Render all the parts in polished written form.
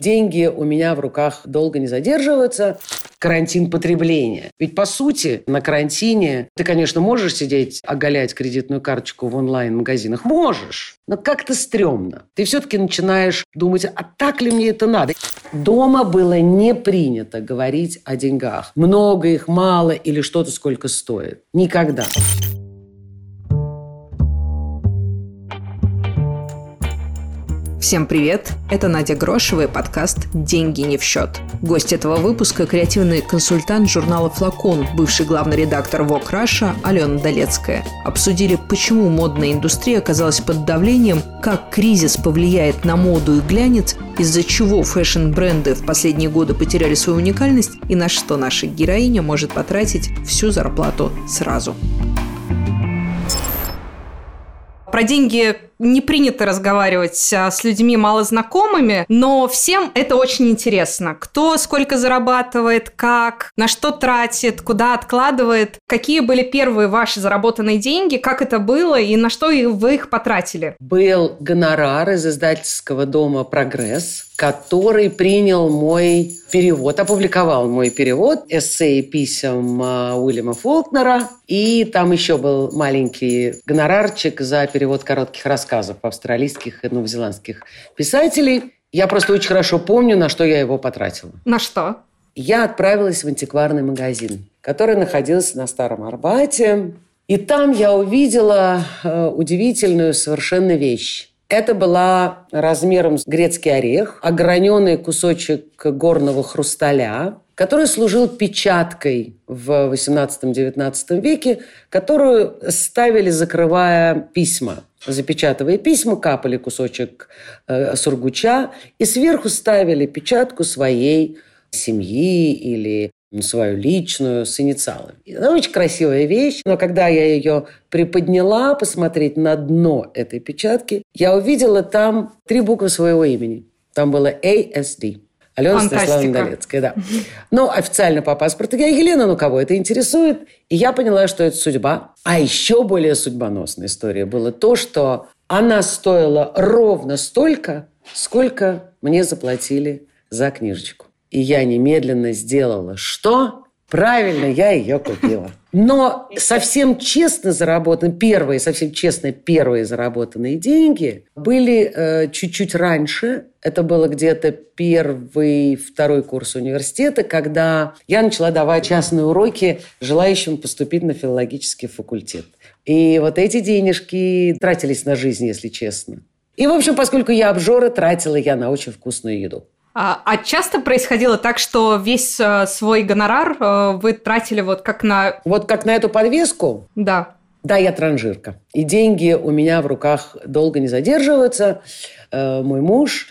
Деньги у меня в руках долго не задерживаются. Карантин потребления. Ведь, по сути, на карантине ты, конечно, можешь сидеть, оголять кредитную карточку в онлайн-магазинах. Можешь, но как-то стрёмно. Ты все-таки начинаешь думать, а так ли мне это надо? Дома было не принято говорить о деньгах. Много их, мало или что-то сколько стоит. Никогда. Всем привет! Это Надя Грошева и подкаст «Деньги не в счет». Гость этого выпуска – креативный консультант журнала «Флакон», бывший главный редактор Vogue Russia Алена Долецкая. Обсудили, почему модная индустрия оказалась под давлением, как кризис повлияет на моду и глянец, из-за чего фэшн-бренды в последние годы потеряли свою уникальность и на что наша героиня может потратить всю зарплату сразу. Про деньги не принято разговаривать с людьми малознакомыми, но всем это очень интересно. Кто сколько зарабатывает, как, на что тратит, куда откладывает. Какие были первые ваши заработанные деньги, как это было и на что вы их потратили? Был гонорар из издательского дома «Прогресс», который принял мой перевод, опубликовал мой перевод эссе и писем Уильяма Фолкнера. И там еще был маленький гонорарчик за перевод коротких рассказов австралийских и новозеландских писателей. Я просто очень хорошо помню, на что я его потратила. На что? Я отправилась в антикварный магазин, который находился на Старом Арбате. И там я увидела удивительную совершенно вещь. Это была размером с грецкий орех, ограненный кусочек горного хрусталя, который служил печаткой в 18-19 веке, которую ставили, закрывая письма. Запечатывая письма, капали кусочек сургуча и сверху ставили печатку своей семьи или свою личную, с инициалами. Она очень красивая вещь, но когда я ее приподняла посмотреть на дно этой печатки, я увидела там три буквы своего имени. Там было ASD. Алена Станиславовна Долецкая, да. Но официально по паспорту я Елена, но кого это интересует. И я поняла, что это судьба. А еще более судьбоносная история была то, что она стоила ровно столько, сколько мне заплатили за книжечку. И я немедленно сделала что? Правильно, я ее купила. Но совсем честно заработанные, первые заработанные деньги были чуть-чуть раньше. Это было где-то первый-второй курс университета, когда я начала давать частные уроки желающим поступить на филологический факультет. И вот эти денежки тратились на жизнь, если честно. И, в общем, поскольку я обжора, тратила я на очень вкусную еду. А часто происходило так, что весь свой гонорар вы тратили вот как на... Вот как на эту подвеску? Да. Да, я транжирка. И деньги у меня в руках долго не задерживаются. Мой муж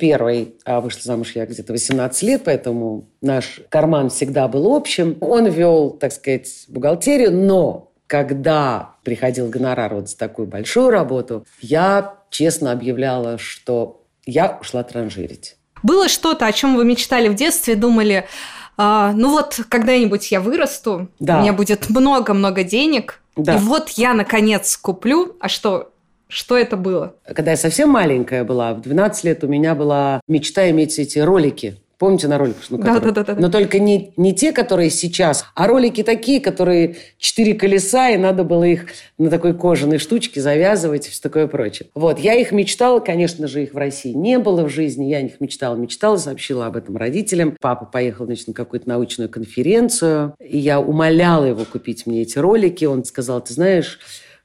первый, а вышла замуж я где-то 18 лет, поэтому наш карман всегда был общим. Он вел, так сказать, бухгалтерию, но когда приходил гонорар вот за такую большую работу, я честно объявляла, что я ушла транжирить. Было что-то, о чем вы мечтали в детстве, думали, ну вот когда-нибудь я вырасту, да. У меня будет много-много денег, да. И вот я, наконец, куплю. А что это было? Когда я совсем маленькая была, в 12 лет у меня была мечта иметь эти ролики. Помните на роликах? Да. Но только не те, которые сейчас, а ролики такие, которые 4 колеса, и надо было их на такой кожаной штучке завязывать и все такое прочее. Вот, я их мечтала, конечно же, их в России не было в жизни, я о них мечтала, сообщила об этом родителям. Папа поехал, значит, на какую-то научную конференцию, и я умоляла его купить мне эти ролики. Он сказал, ты знаешь,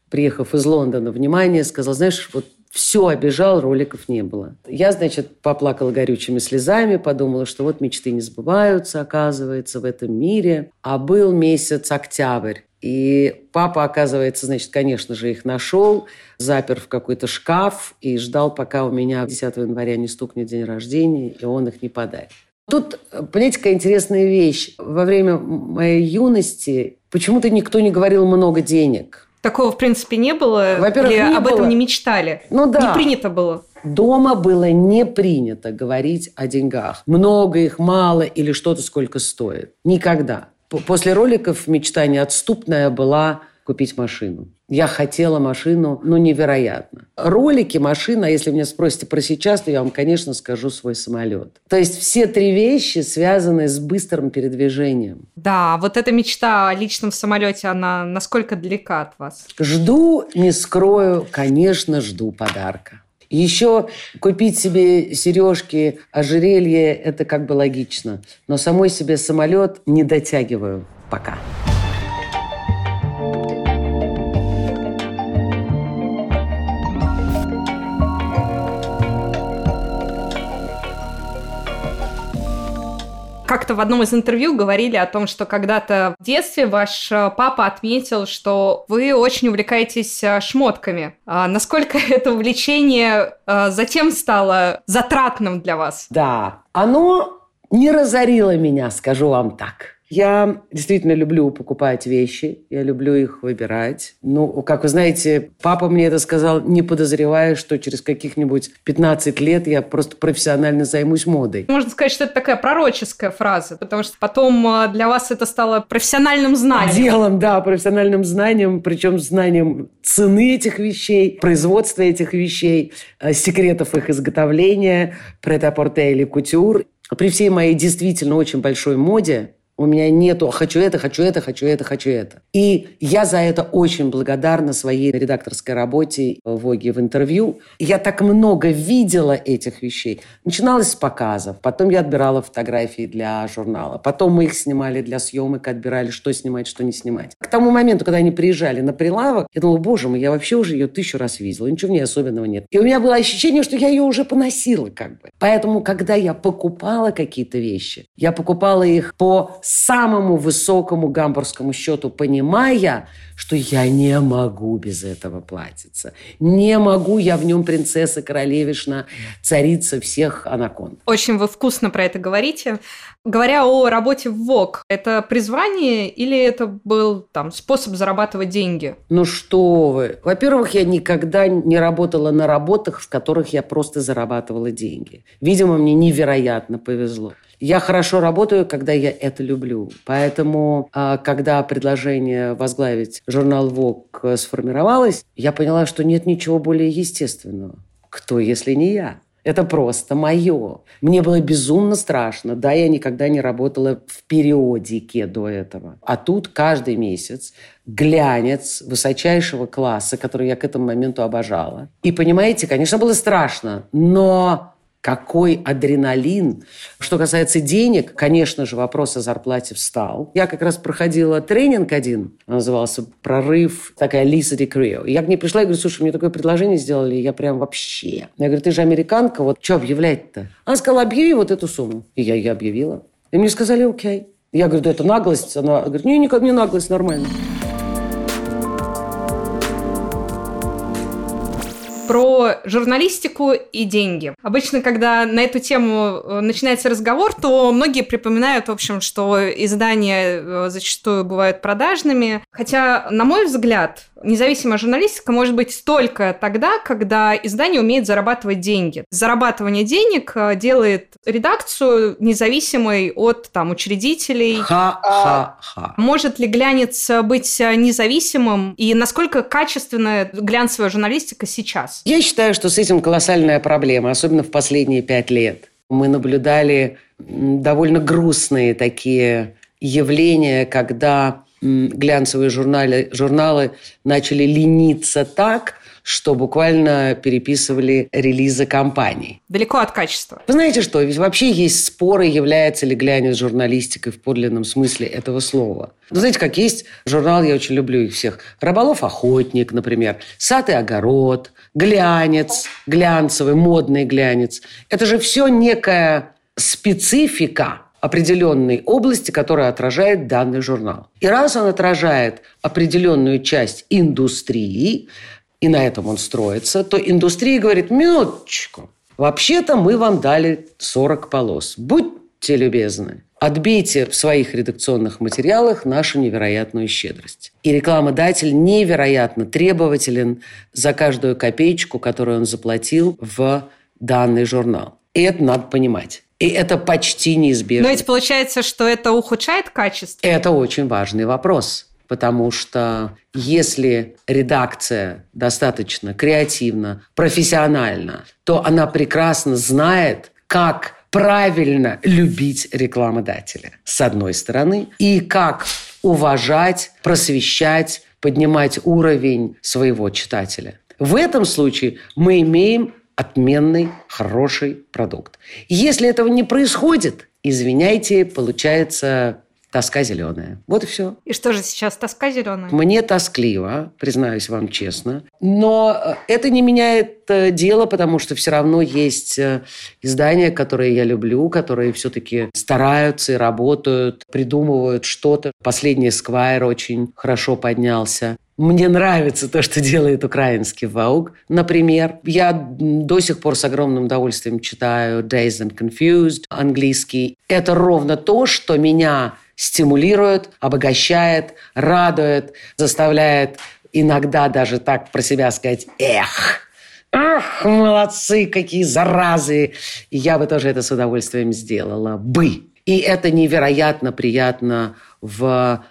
приехав из Лондона, внимание, сказал, знаешь, вот все обижал, роликов не было. Я, значит, поплакала горючими слезами, подумала, что вот мечты не сбываются, оказывается, в этом мире. А был месяц октябрь. И папа, оказывается, значит, конечно же, их нашел, запер в какой-то шкаф и ждал, пока у меня 10 января не стукнет день рождения, и он их не подарит. Тут, понимаете, какая интересная вещь. Во время моей юности почему-то никто не говорил «много денег». Такого, в принципе, не было? Во-первых, не было. Об этом не мечтали? Ну да. Не принято было? Дома было не принято говорить о деньгах. Много их, мало или что-то сколько стоит. Никогда. После роликов мечта неотступная была купить машину. Я хотела машину, ну, невероятно. Ролики, машина, если меня спросите про сейчас, то я вам, конечно, скажу свой самолет. То есть все три вещи связаны с быстрым передвижением. Да, вот эта мечта о личном самолете, она насколько далека от вас? Жду, не скрою, конечно, жду подарка. Еще купить себе сережки, ожерелье, это как бы логично. Но самой себе самолет не дотягиваю пока. Как-то в одном из интервью говорили о том, что когда-то в детстве ваш папа отметил, что вы очень увлекаетесь шмотками. А насколько это увлечение затем стало затратным для вас? Да, оно не разорило меня, скажу вам так. Я действительно люблю покупать вещи, я люблю их выбирать. Ну, как вы знаете, папа мне это сказал, не подозревая, что через каких-нибудь 15 лет я просто профессионально займусь модой. Можно сказать, что это такая пророческая фраза, потому что потом для вас это стало профессиональным знанием. Делом, да, профессиональным знанием, причем знанием цены этих вещей, производства этих вещей, секретов их изготовления, прет-а-порте или кутюр. При всей моей действительно очень большой моде у меня нету «хочу это, хочу это, хочу это, хочу это». И я за это очень благодарна своей редакторской работе в Vogue в интервью. Я так много видела этих вещей. Начиналось с показов, потом я отбирала фотографии для журнала, потом мы их снимали для съемок, отбирали, что снимать, что не снимать. К тому моменту, когда они приезжали на прилавок, я думала, боже мой, я вообще уже ее 1000 раз видела, ничего в ней особенного нет. И у меня было ощущение, что я ее уже поносила как бы. Поэтому, когда я покупала какие-то вещи, я покупала их по самому высокому гамбургскому счету, понимая, что я не могу без этого платьица. Не могу, я в нем принцесса, королевишна, царица всех анаконд. Очень вы вкусно про это говорите. Говоря о работе в Vogue, это призвание или это был там способ зарабатывать деньги? Ну что вы. Во-первых, я никогда не работала на работах, в которых я просто зарабатывала деньги. Видимо, мне невероятно повезло. Я хорошо работаю, когда я это люблю. Поэтому, когда предложение возглавить журнал Vogue сформировалось, я поняла, что нет ничего более естественного. Кто, если не я? Это просто мое. Мне было безумно страшно. Да, я никогда не работала в периодике до этого. А тут каждый месяц глянец высочайшего класса, который я к этому моменту обожала. И понимаете, конечно, было страшно, но... Какой адреналин. Что касается денег, конечно же, вопрос о зарплате встал. Я как раз проходила тренинг один, он назывался «Прорыв», такая Лиза декрео. Я к ней пришла и говорю, слушай, мне такое предложение сделали, я прям вообще. Я говорю, ты же американка, вот что объявлять-то? Она сказала, объяви вот эту сумму. И я ее объявила. И мне сказали, окей. Я говорю, да это наглость. Она говорит, не наглость, нормально. Про журналистику и деньги. Обычно, когда на эту тему начинается разговор, то многие припоминают, в общем, что издания зачастую бывают продажными. Хотя, на мой взгляд, независимая журналистика может быть только тогда, когда издание умеет зарабатывать деньги. Зарабатывание денег делает редакцию независимой от там, учредителей. Может ли глянец быть независимым? И насколько качественная глянцевая журналистика сейчас? Я считаю, что с этим колоссальная проблема, особенно в последние 5 лет. Мы наблюдали довольно грустные такие явления, когда глянцевые журналы начали лениться так, что буквально переписывали релизы компаний. Далеко от качества. Вы знаете что, ведь вообще есть споры, является ли глянец журналистикой в подлинном смысле этого слова. Ну, знаете, как есть журнал, я очень люблю их всех. «Рыболов-охотник», например, «Сад и огород», «Глянец», «Глянцевый», «Модный глянец». Это же все некая специфика определенной области, которая отражает данный журнал. И раз он отражает определенную часть индустрии, и на этом он строится, то индустрия говорит, минуточку, вообще-то мы вам дали 40 полос. Будьте любезны, отбейте в своих редакционных материалах нашу невероятную щедрость. И рекламодатель невероятно требователен за каждую копеечку, которую он заплатил в данный журнал. И это надо понимать. И это почти неизбежно. Но ведь получается, что это ухудшает качество? Это очень важный вопрос. Потому что если редакция достаточно креативна, профессиональна, то она прекрасно знает, как правильно любить рекламодателя, с одной стороны, и как уважать, просвещать, поднимать уровень своего читателя. В этом случае мы имеем отменный, хороший продукт. Если этого не происходит, извиняйте, получается... тоска зеленая. Вот и все. И что же сейчас тоска зеленая? Мне тоскливо, признаюсь вам честно. Но это не меняет дело, потому что все равно есть издания, которые я люблю, которые все-таки стараются и работают, придумывают что-то. Последний «Сквайр» очень хорошо поднялся. Мне нравится то, что делает украинский Vogue, например. Я до сих пор с огромным удовольствием читаю «Dazed and Confused», английский. Это ровно то, что меня стимулирует, обогащает, радует, заставляет иногда даже так про себя сказать: «Эх! Ах, молодцы, какие заразы!» И я бы тоже это с удовольствием сделала бы. И это невероятно приятно в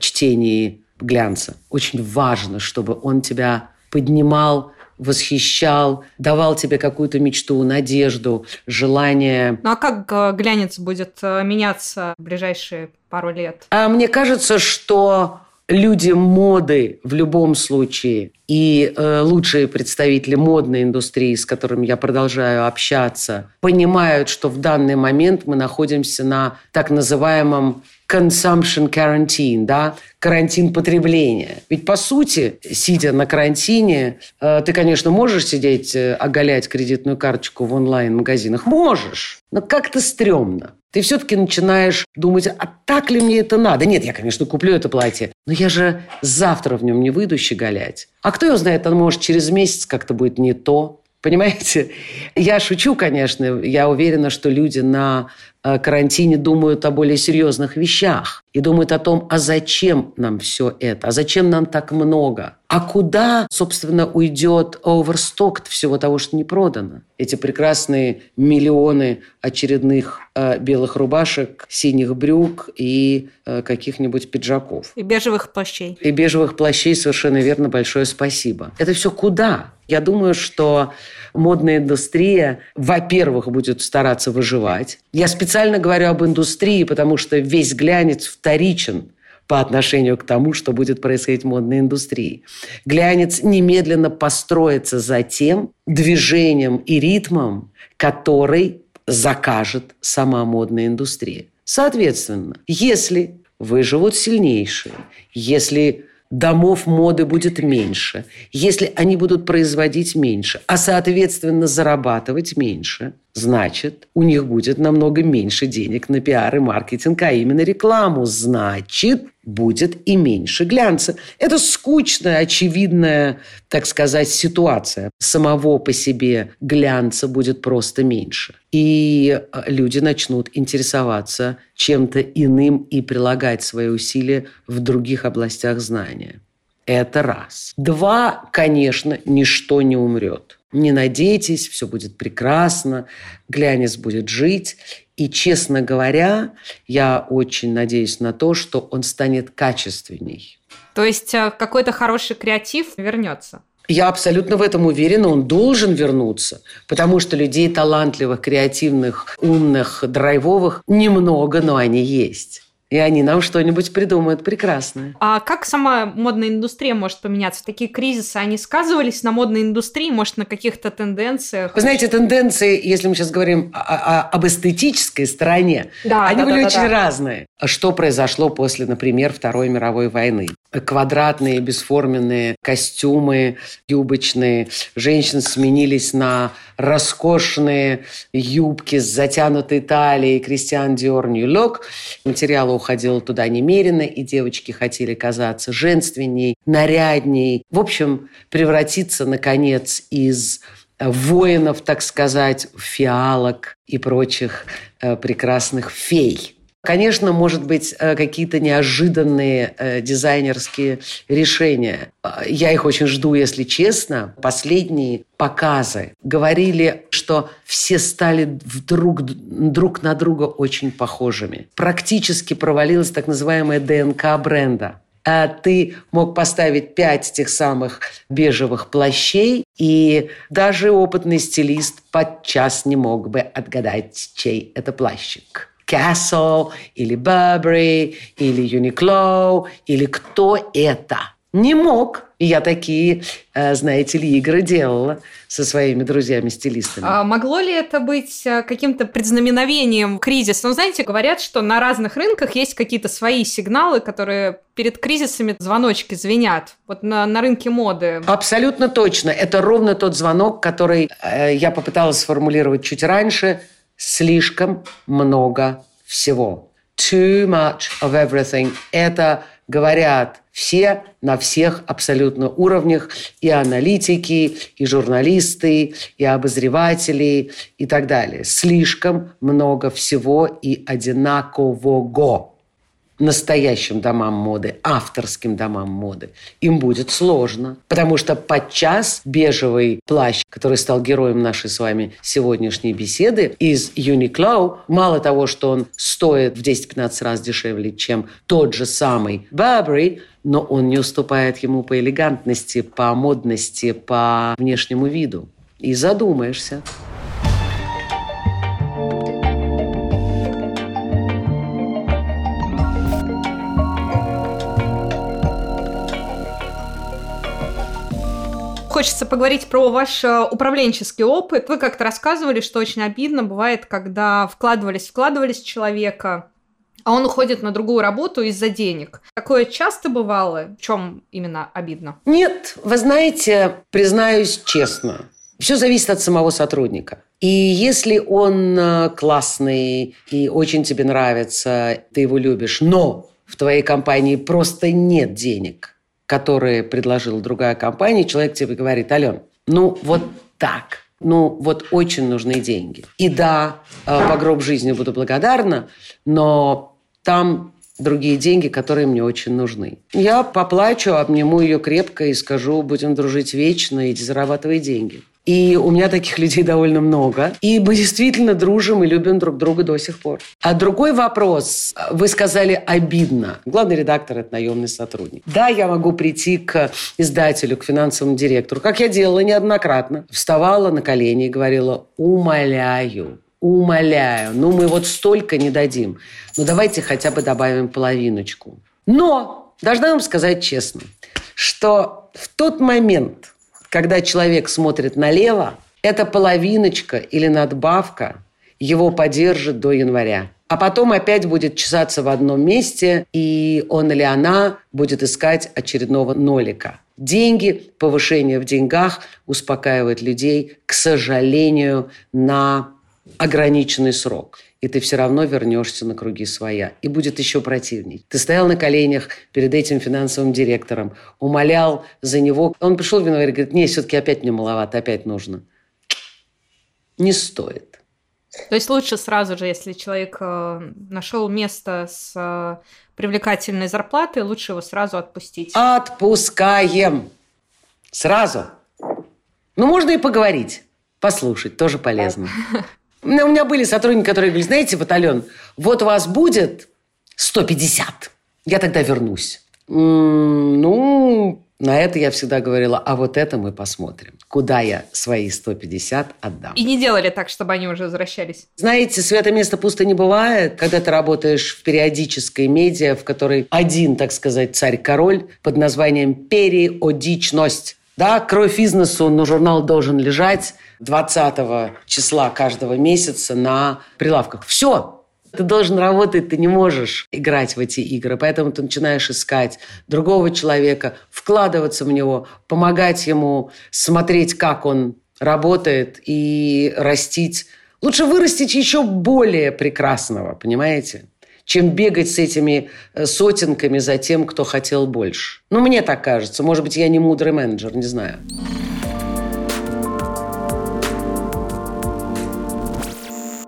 чтении глянца. Очень важно, чтобы он тебя поднимал, восхищал, давал тебе какую-то мечту, надежду, желание. Ну а как глянец будет меняться в ближайшие пару лет? А мне кажется, что люди моды в любом случае и лучшие представители модной индустрии, с которыми я продолжаю общаться, понимают, что в данный момент мы находимся на так называемом consumption quarantine, да, карантин потребления. Ведь, по сути, сидя на карантине, ты, конечно, можешь сидеть, оголять кредитную карточку в онлайн-магазинах. Можешь, но как-то стрёмно. Ты все-таки начинаешь думать, а так ли мне это надо? Нет, я, конечно, куплю это платье, но я же завтра в нем не выйду щеголять. А кто его знает, он, может, через месяц как-то будет не то. Понимаете? Я шучу, конечно. Я уверена, что люди на карантине думают о более серьезных вещах и думают о том, а зачем нам все это, а зачем нам так много, а куда, собственно, уйдет оверсток всего того, что не продано. Эти прекрасные миллионы очередных белых рубашек, синих брюк и каких-нибудь пиджаков. И бежевых плащей. И бежевых плащей, совершенно верно, большое спасибо. Это все куда? Я думаю, что модная индустрия, во-первых, будет стараться выживать. Я специально говорю об индустрии, потому что весь глянец вторичен по отношению к тому, что будет происходить в модной индустрии. Глянец немедленно построится за тем движением и ритмом, который закажет сама модная индустрия. Соответственно, если выживут сильнейшие, если домов моды будет меньше, если они будут производить меньше, а, соответственно, зарабатывать меньше, значит, у них будет намного меньше денег на пиар и маркетинг, а именно рекламу. Значит, будет и меньше глянца. Это скучная, очевидная, так сказать, ситуация. Самого по себе глянца будет просто меньше. И люди начнут интересоваться чем-то иным и прилагать свои усилия в других областях знания. Это раз. Два, конечно, ничто не умрет. Не надейтесь, все будет прекрасно, глянец будет жить. И, честно говоря, я очень надеюсь на то, что он станет качественней. То есть какой-то хороший креатив вернется? Я абсолютно в этом уверена, он должен вернуться, потому что людей талантливых, креативных, умных, драйвовых немного, но они есть. И они нам что-нибудь придумают прекрасное. А как сама модная индустрия может поменяться? Такие кризисы, они сказывались на модной индустрии? Может, на каких-то тенденциях? Вы знаете, тенденции, если мы сейчас говорим об эстетической стороне, да, они были очень разные. Что произошло после, например, Второй мировой войны? Квадратные, бесформенные костюмы, юбочные. Женщин сменились на роскошные юбки с затянутой талией. Christian Dior, Uniqlo. Материалы уходило туда немерено, и девочки хотели казаться женственней, нарядней. В общем, превратиться, наконец, из воинов, так сказать, в фиалок и прочих прекрасных фей. Конечно, может быть, какие-то неожиданные дизайнерские решения. Я их очень жду, если честно. Последние показы говорили, что все стали друг на друга очень похожими. Практически провалилась так называемая ДНК бренда. ты мог поставить 5 тех самых бежевых плащей, и даже опытный стилист подчас не мог бы отгадать, чей это плащик. Castle или Burberry или Uniqlo или кто это? Не мог. И я такие, знаете ли, игры делала со своими друзьями-стилистами. А могло ли это быть каким-то предзнаменованием кризиса? Ну, знаете, говорят, что на разных рынках есть какие-то свои сигналы, которые перед кризисами звоночки звенят. Вот на рынке моды. Абсолютно точно. Это ровно тот звонок, который я попыталась сформулировать чуть раньше. Слишком много всего. Too much of everything. Это говорят все на всех абсолютно уровнях, и аналитики, и журналисты, и обозреватели, и так далее. Слишком много всего и одинакового. Настоящим домам моды, авторским домам моды. Им будет сложно, потому что подчас бежевый плащ, который стал героем нашей с вами сегодняшней беседы, из Uniqlo, мало того, что он стоит в 10-15 раз дешевле, чем тот же самый Burberry, но он не уступает ему по элегантности, по модности, по внешнему виду. И задумаешься. Хочется поговорить про ваш управленческий опыт. Вы как-то рассказывали, что очень обидно бывает, когда вкладывались в человека, а он уходит на другую работу из-за денег. Такое часто бывало? В чем именно обидно? Нет, вы знаете, признаюсь честно, все зависит от самого сотрудника. И если он классный и очень тебе нравится, ты его любишь, но в твоей компании просто нет денег, которые предложила другая компания, человек тебе говорит: Ален, ну вот так, ну вот очень нужны деньги. И да, по гроб жизни буду благодарна, но там другие деньги, которые мне очень нужны. Я поплачу, обниму ее крепко и скажу: будем дружить вечно, иди зарабатывай деньги. И у меня таких людей довольно много. И мы действительно дружим и любим друг друга до сих пор. А другой вопрос. Вы сказали «обидно». Главный редактор – это наемный сотрудник. Да, я могу прийти к издателю, к финансовому директору, как я делала неоднократно. Вставала на колени и говорила: умоляю, ну мы вот столько не дадим. Ну давайте хотя бы добавим половиночку. Но должна вам сказать честно, что в тот момент, когда человек смотрит налево, эта половиночка или надбавка его поддержит до января. А потом опять будет чесаться в одном месте, и он или она будет искать очередного нолика. Деньги, повышение в деньгах успокаивает людей, к сожалению, на ограниченный срок. И ты все равно вернешься на круги своя. И будет еще противней. Ты стоял на коленях перед этим финансовым директором, умолял за него. Он пришел в январь и говорит: не, все-таки опять мне маловато, опять нужно. Не стоит. То есть лучше сразу же, если человек нашел место с привлекательной зарплатой, лучше его сразу отпустить. Отпускаем. Сразу. Ну, можно и поговорить, послушать, тоже полезно. У меня были сотрудники, которые говорили: знаете, вот, Ален, вот у вас будет 150, я тогда вернусь. Ну, на это я всегда говорила: а вот это мы посмотрим, куда я свои 150 отдам. И не делали так, чтобы они уже возвращались? Знаете, свято место пусто не бывает. Когда ты работаешь в периодической медиа, в которой один, так сказать, царь-король под названием «периодичность». Да, кровь из носу, но журнал должен лежать 20 числа каждого месяца на прилавках. Все! Ты должен работать, ты не можешь играть в эти игры. Поэтому ты начинаешь искать другого человека, вкладываться в него, помогать ему, смотреть, как он работает, и растить. Лучше вырастить еще более прекрасного, понимаете? Чем бегать с этими сотенками за тем, кто хотел больше. Ну, мне так кажется. Может быть, я не мудрый менеджер, не знаю.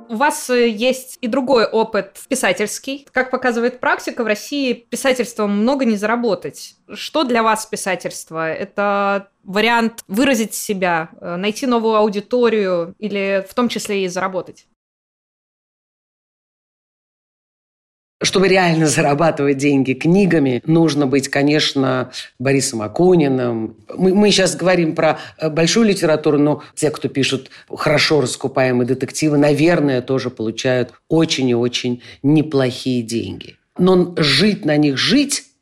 У вас есть и другой опыт писательский. Как показывает практика, в России писательством много не заработать. Что для вас писательство? Это вариант выразить себя, найти новую аудиторию или в том числе и заработать? чтобы реально зарабатывать деньги книгами, нужно быть, конечно, Борисом Акуниным. Мы сейчас говорим про большую литературу, но те, кто пишут хорошо раскупаемые детективы, наверное, тоже получают очень и очень неплохие деньги. Но жить на них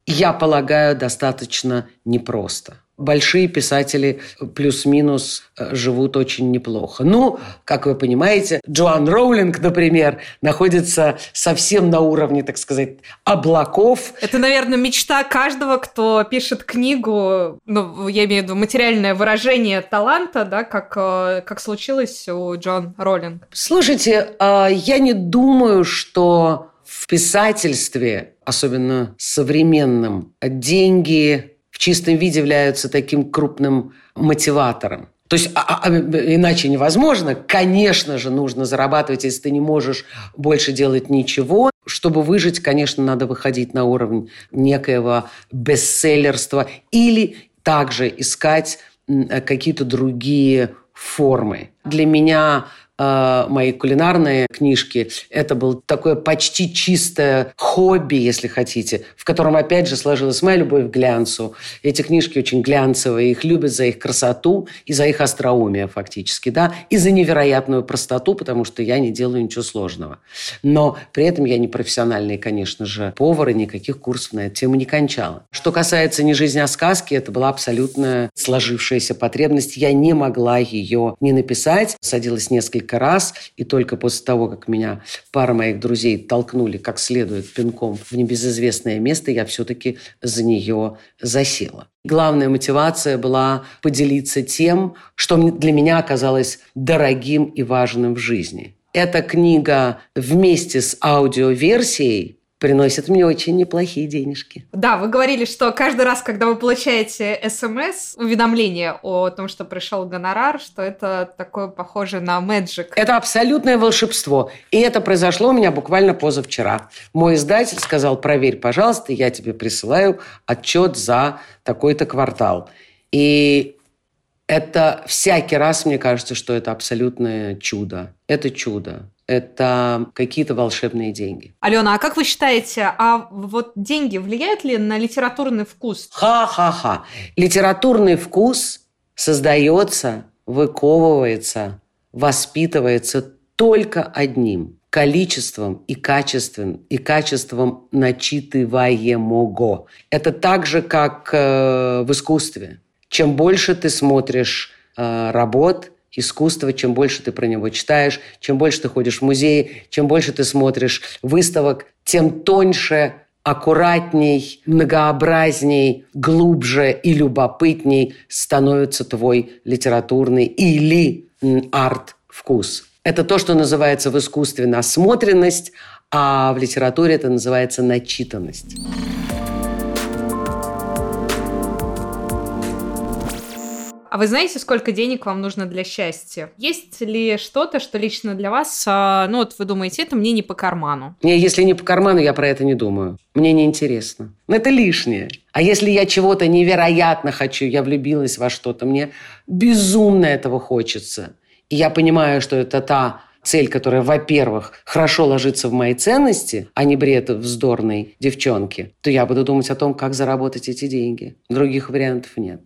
я полагаю, достаточно непросто. Большие писатели плюс-минус живут очень неплохо. Ну, как вы понимаете, Джоан Роулинг, например, находится совсем на уровне, так сказать, облаков. Это, наверное, мечта каждого, кто пишет книгу, ну, я имею в виду материальное выражение таланта, да, как случилось у Джоан Роулинг. Слушайте, я не думаю, что в писательстве, особенно современном, деньги в чистом виде являются таким крупным мотиватором. То есть иначе невозможно. Конечно же, нужно зарабатывать, если ты не можешь больше делать ничего. Чтобы выжить, конечно, надо выходить на уровень некоего бестселлерства или также искать какие-то другие формы. Для меня мои кулинарные книжки – это было такое почти чистое хобби, если хотите, в котором, опять же, сложилась моя любовь к глянцу. Эти книжки очень глянцевые, их любят за их красоту и за их остроумие, фактически, да, и за невероятную простоту, потому что я не делаю ничего сложного. Но при этом я не профессиональный, конечно же, повар, и никаких курсов на эту тему не кончала. Что касается «Не жизнь, а сказки», это была абсолютно сложившаяся потребность. Я не могла ее не написать. Садилась несколько раз, и только после того, как меня пара моих друзей толкнули как следует пинком в небезызвестное место, я все-таки за нее засела. Главная мотивация была поделиться тем, что для меня оказалось дорогим и важным в жизни. Эта книга вместе с аудиоверсией приносит мне очень неплохие денежки. Да, вы говорили, что каждый раз, когда вы получаете СМС, уведомление о том, что пришел гонорар, что это такое похоже на мэджик. Это абсолютное волшебство. И это произошло у меня буквально позавчера. Мой издатель сказал: проверь, пожалуйста, я тебе присылаю отчет за такой-то квартал. И это всякий раз, мне кажется, что это абсолютное чудо. Это чудо. Это какие-то волшебные деньги. Алена, а как вы считаете, а вот деньги влияют ли на литературный вкус? Ха-ха-ха. Литературный вкус создается, выковывается, воспитывается только одним – количеством и качеством начитываемого. Это так же, как в искусстве. Чем больше ты смотришь работ, искусство, чем больше ты про него читаешь, чем больше ты ходишь в музеи, чем больше ты смотришь выставок, тем тоньше, аккуратней, многообразней, глубже и любопытней становится твой литературный или арт-вкус. Это то, что называется в искусстве насмотренность, а в литературе это называется начитанность. А вы знаете, сколько денег вам нужно для счастья? Есть ли что-то, что лично для вас, ну вот вы думаете, это мне не по карману? Мне, если не по карману, я про это не думаю. Мне неинтересно. Но это лишнее. А если я чего-то невероятно хочу, я влюбилась во что-то, мне безумно этого хочется. И я понимаю, что это та цель, которая, во-первых, хорошо ложится в мои ценности, а не бред вздорной девчонки, то я буду думать о том, как заработать эти деньги. Других вариантов нет.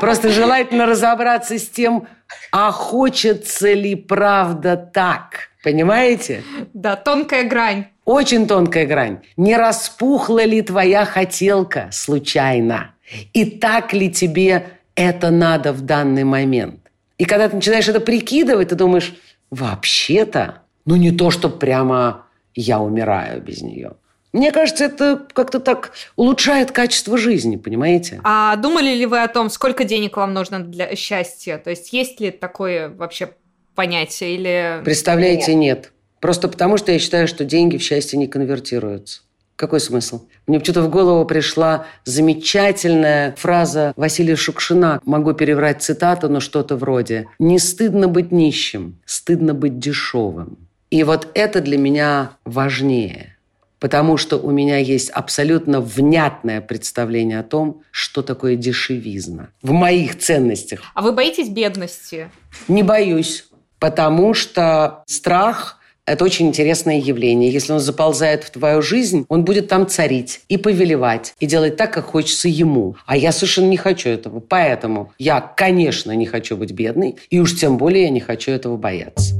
Просто желательно разобраться с тем, а хочется ли правда так. Понимаете? Да, тонкая грань. Очень тонкая грань. Не распухла ли твоя хотелка случайно? И так ли тебе это надо в данный момент? И когда ты начинаешь это прикидывать, ты думаешь, вообще-то, ну не то, что прямо я умираю без нее. Мне кажется, это как-то так улучшает качество жизни, понимаете? А думали ли вы о том, сколько денег вам нужно для счастья? То есть есть ли такое вообще понятие или... Представляете, нет. Просто потому, что я считаю, что деньги в счастье не конвертируются. Какой смысл? Мне что-то в голову пришла замечательная фраза Василия Шукшина. Могу переврать цитату, но что-то вроде «Не стыдно быть нищим, стыдно быть дешевым». И вот это для меня важнее. Потому что у меня есть абсолютно внятное представление о том, что такое дешевизна в моих ценностях. А вы боитесь бедности? Не боюсь, потому что страх Это очень интересное явление. Если он заползает в твою жизнь, он будет там царить и повелевать, и делать так, как хочется ему. А я совершенно не хочу этого. Поэтому я, конечно, не хочу быть бедной, и уж тем более я не хочу этого бояться.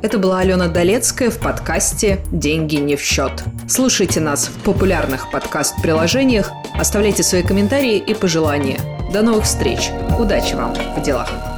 Это была Алена Долецкая в подкасте «Деньги не в счет». Слушайте нас в популярных подкаст-приложениях, оставляйте свои комментарии и пожелания. До новых встреч! Удачи вам в делах!